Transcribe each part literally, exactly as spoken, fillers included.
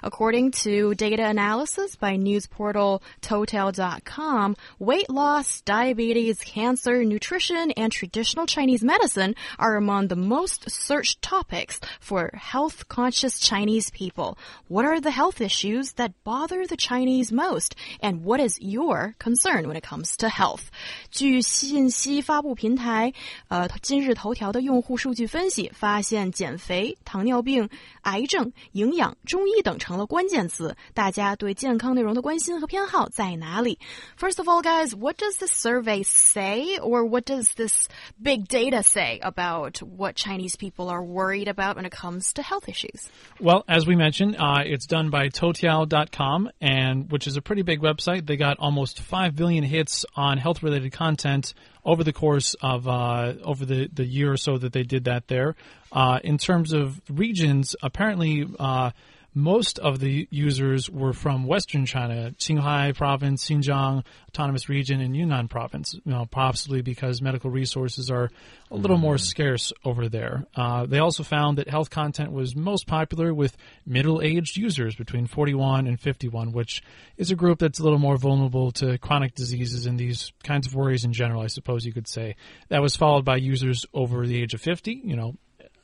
According to data analysis by news portal total dot com, weight loss, diabetes, cancer, nutrition, and traditional Chinese medicine are among the most searched topics for health-conscious Chinese people. What are the health issues that bother the Chinese most, and what is your concern when it comes to health? 据信息发布平台呃今日头条的用户数据分析发现，减肥、糖尿病、癌症、营养、中医等成了关键词，大家对健康内容的关心和偏好在哪里？ First of all, guys, what does this survey say, or what does this big data say about what Chinese people are worried about when it comes to health issues? Well, as we mentioned, uh, it's done by totiao dot com, and which is a pretty big website. They got almost five billion hits on health-related content over the course of uh, over the, the year or so that they did that there. Uh, in terms of regions, apparently Uh, Most of the users were from Western China, Qinghai Province, Xinjiang Autonomous Region, and Yunnan Province, you know, possibly because medical resources are a little mm. more scarce over there. Uh, they also found that health content was most popular with middle-aged users between forty-one and fifty-one, which is a group that's a little more vulnerable to chronic diseases and these kinds of worries in general, I suppose you could say. That was followed by users over the age of fifty, you know,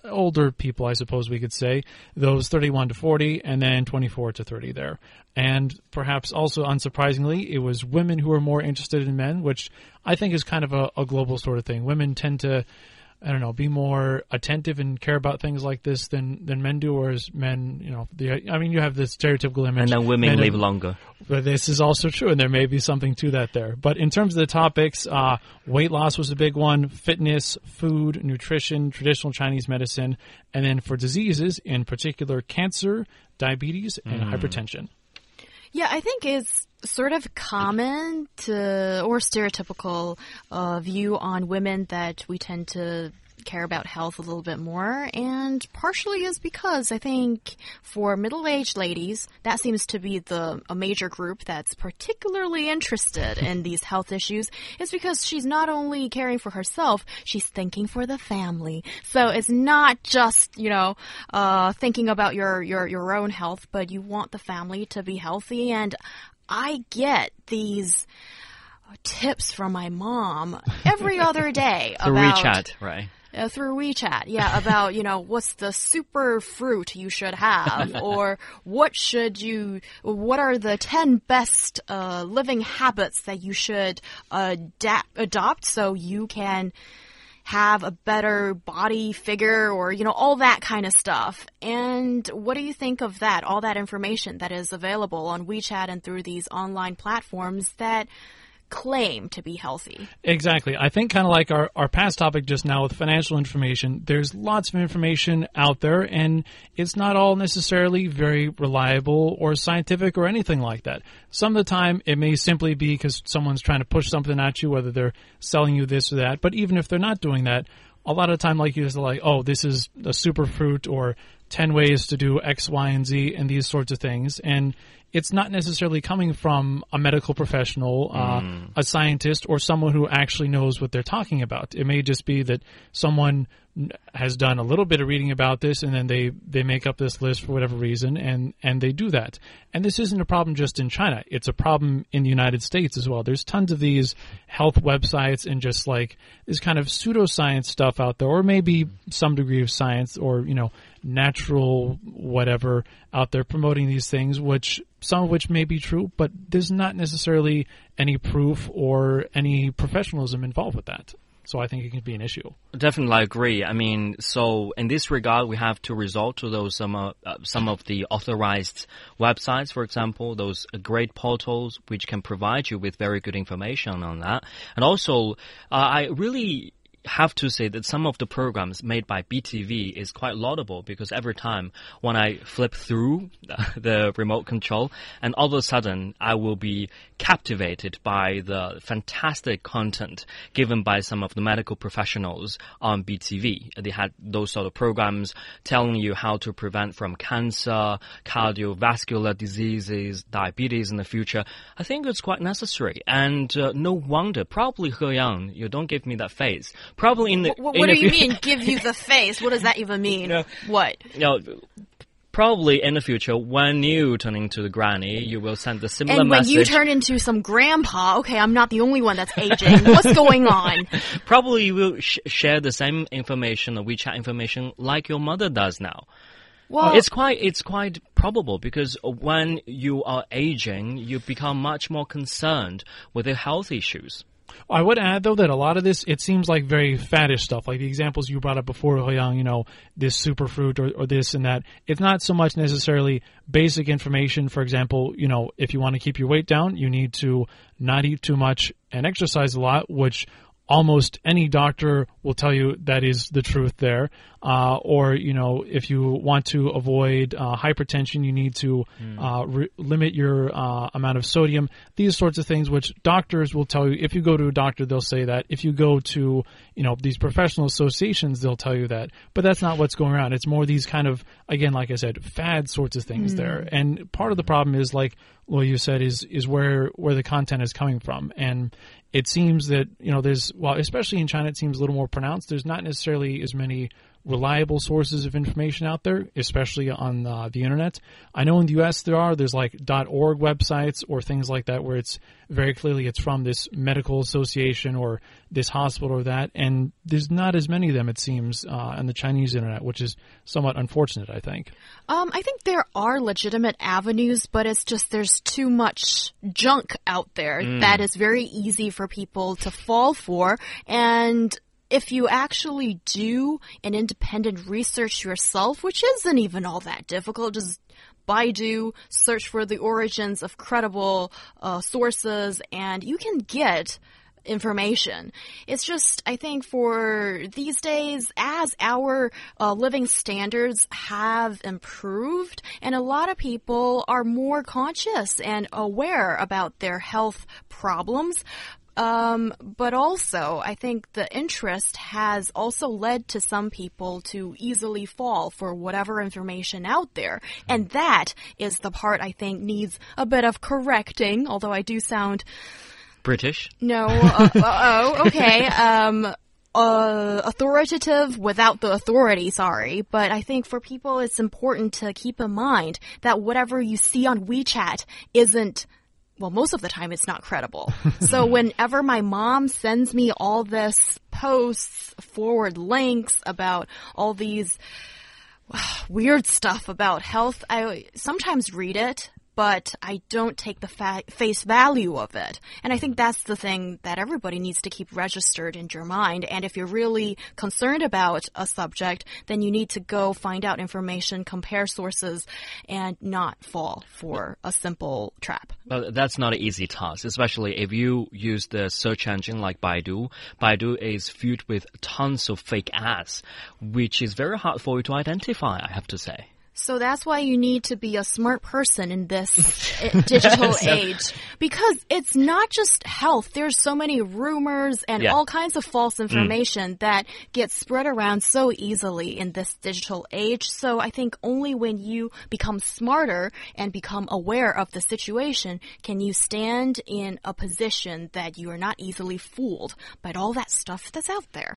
older people, I suppose we could say, those thirty-one to forty, and then twenty-four to thirty there. And perhaps also unsurprisingly, it was women who were more interested in men, which I think is kind of a, a global sort of thing. Women tend to, I don't know, be more attentive and care about things like this than, than men do, whereas men, you know, the, I mean, you have this stereotypical image. And then women live longer. But this is also true, and there may be something to that there. But in terms of the topics, uh, weight loss was a big one, fitness, food, nutrition, traditional Chinese medicine, and then for diseases, in particular, cancer, diabetes, and mm. hypertension. Yeah, I think it's sort of common to, or stereotypical uh, view on women that we tend to care about health a little bit more, and partially is because I think for middle-aged ladies, that seems to be the a major group that's particularly interested in these health issues. It's because she's not only caring for herself, she's thinking for the family. So it's not just, you know, uh, thinking about your, your, your own health, but you want the family to be healthy. And I get these tips from my mom every other day about WeChat, right? Uh, through WeChat, yeah, about, you know, what's the super fruit you should have, or what should you, what are the ten best uh, living habits that you should adapt, adopt so you can have a better body figure, or, you know, all that kind of stuff. And what do you think of that, all that information that is available on WeChat and through these online platforms that claim to be healthy? Exactly. I think kind of like our, our past topic just now with financial information, there's lots of information out there, and it's not all necessarily very reliable or scientific or anything like that. Some of the time it may simply be because someone's trying to push something at you, whether they're selling you this or that. But even if they're not doing that, a lot of the time, like you said, like, oh, this is a super fruit, or ten ways to do X, Y, and Z, and these sorts of things. And it's not necessarily coming from a medical professional, uh, mm. a scientist, or someone who actually knows what they're talking about. It may just be that someone has done a little bit of reading about this, and then they, they make up this list for whatever reason, and, and they do that. And this isn't a problem just in China. It's a problem in the United States as well. There's tons of these health websites and just like this kind of pseudoscience stuff out there, or maybe some degree of science, or, you know, natural whatever out there promoting these things, which some of which may be true, but there's not necessarily any proof or any professionalism involved with that. So I think it can be an issue. Definitely, I agree. I mean, so in this regard, we have to resort to those some uh, some of the authorized websites, for example, those great portals which can provide you with very good information on that. And also, uh, I really have to say that some of the programs made by B T V is quite laudable, because every time when I flip through the remote control, and all of a sudden I will be captivated by the fantastic content given by some of the medical professionals on B T V. They had those sort of programs telling you how to prevent from cancer, cardiovascular diseases, diabetes in the future. I think it's quite necessary. And uh, no wonder, probably He Yang, you don't give me that face. Probably in the... What, what in do you mean, give you the face? What does that even mean? No, what? No, probably in the future, when you turn into the granny, you will send the similar and message. And when you turn into some grandpa, okay, I'm not the only one that's aging. What's going on? Probably you will sh share the same information, the WeChat information, like your mother does now. Well, it's quite it's quite probable, because when you are aging, you become much more concerned with your health issues. I would add, though, that a lot of this, it seems like very faddish stuff, like the examples you brought up before, He Yang, you know, this superfruit or, or this and that. It's not so much necessarily basic information. For example, you know, if you want to keep your weight down, you need to not eat too much and exercise a lot, which almost any doctor will tell you that is the truth there. Uh, or, you know, if you want to avoid uh, hypertension, you need to mm. uh, re limit your uh, amount of sodium. These sorts of things, which doctors will tell you. If you go to a doctor, they'll say that. If you go to, you know, these professional associations, they'll tell you that. But that's not what's going around. It's more these kind of, again, like I said, fad sorts of things mm. there. And part of the problem is, like Luoyu said, is is where where the content is coming from. And it seems that, you know, there's, well, especially in China, it seems a little more pronounced. There's not necessarily as many reliable sources of information out there, especially on uh, the internet. I know in the U S there are, there's like .org websites or things like that, where it's very clearly it's from this medical association or this hospital or that. And there's not as many of them, it seems, uh, on the Chinese internet, which is somewhat unfortunate, I think. Um, I think there are legitimate avenues, but it's just there's too much junk out there mm. that is very easy for people to fall for. And if you actually do an independent research yourself, which isn't even all that difficult, just Baidu, search for the origins of credible uh, sources, and you can get information. It's just, I think, for these days, as our uh, living standards have improved, and a lot of people are more conscious and aware about their health problems. Um, but also, I think the interest has also led to some people to easily fall for whatever information out there. And that is the part I think needs a bit of correcting, although I do sound... British? No. Uh, uh, oh, okay. Um... Uh, authoritative without the authority, sorry. But I think for people, it's important to keep in mind that whatever you see on WeChat isn't... Well, most of the time, it's not credible. So whenever my mom sends me all this posts, forward links about all these weird stuff about health, I sometimes read it, but I don't take the fa face value of it. And I think that's the thing that everybody needs to keep registered in your mind. And if you're really concerned about a subject, then you need to go find out information, compare sources, and not fall for a simple trap. Well, that's not an easy task, especially if you use the search engine like Baidu. Baidu is filled with tons of fake ads, which is very hard for you to identify, I have to say. So that's why you need to be a smart person in this digital age, because it's not just health. There's so many rumors and yeah. all kinds of false information mm. that gets spread around so easily in this digital age. So I think only when you become smarter and become aware of the situation can you stand in a position that you are not easily fooled by all that stuff that's out there.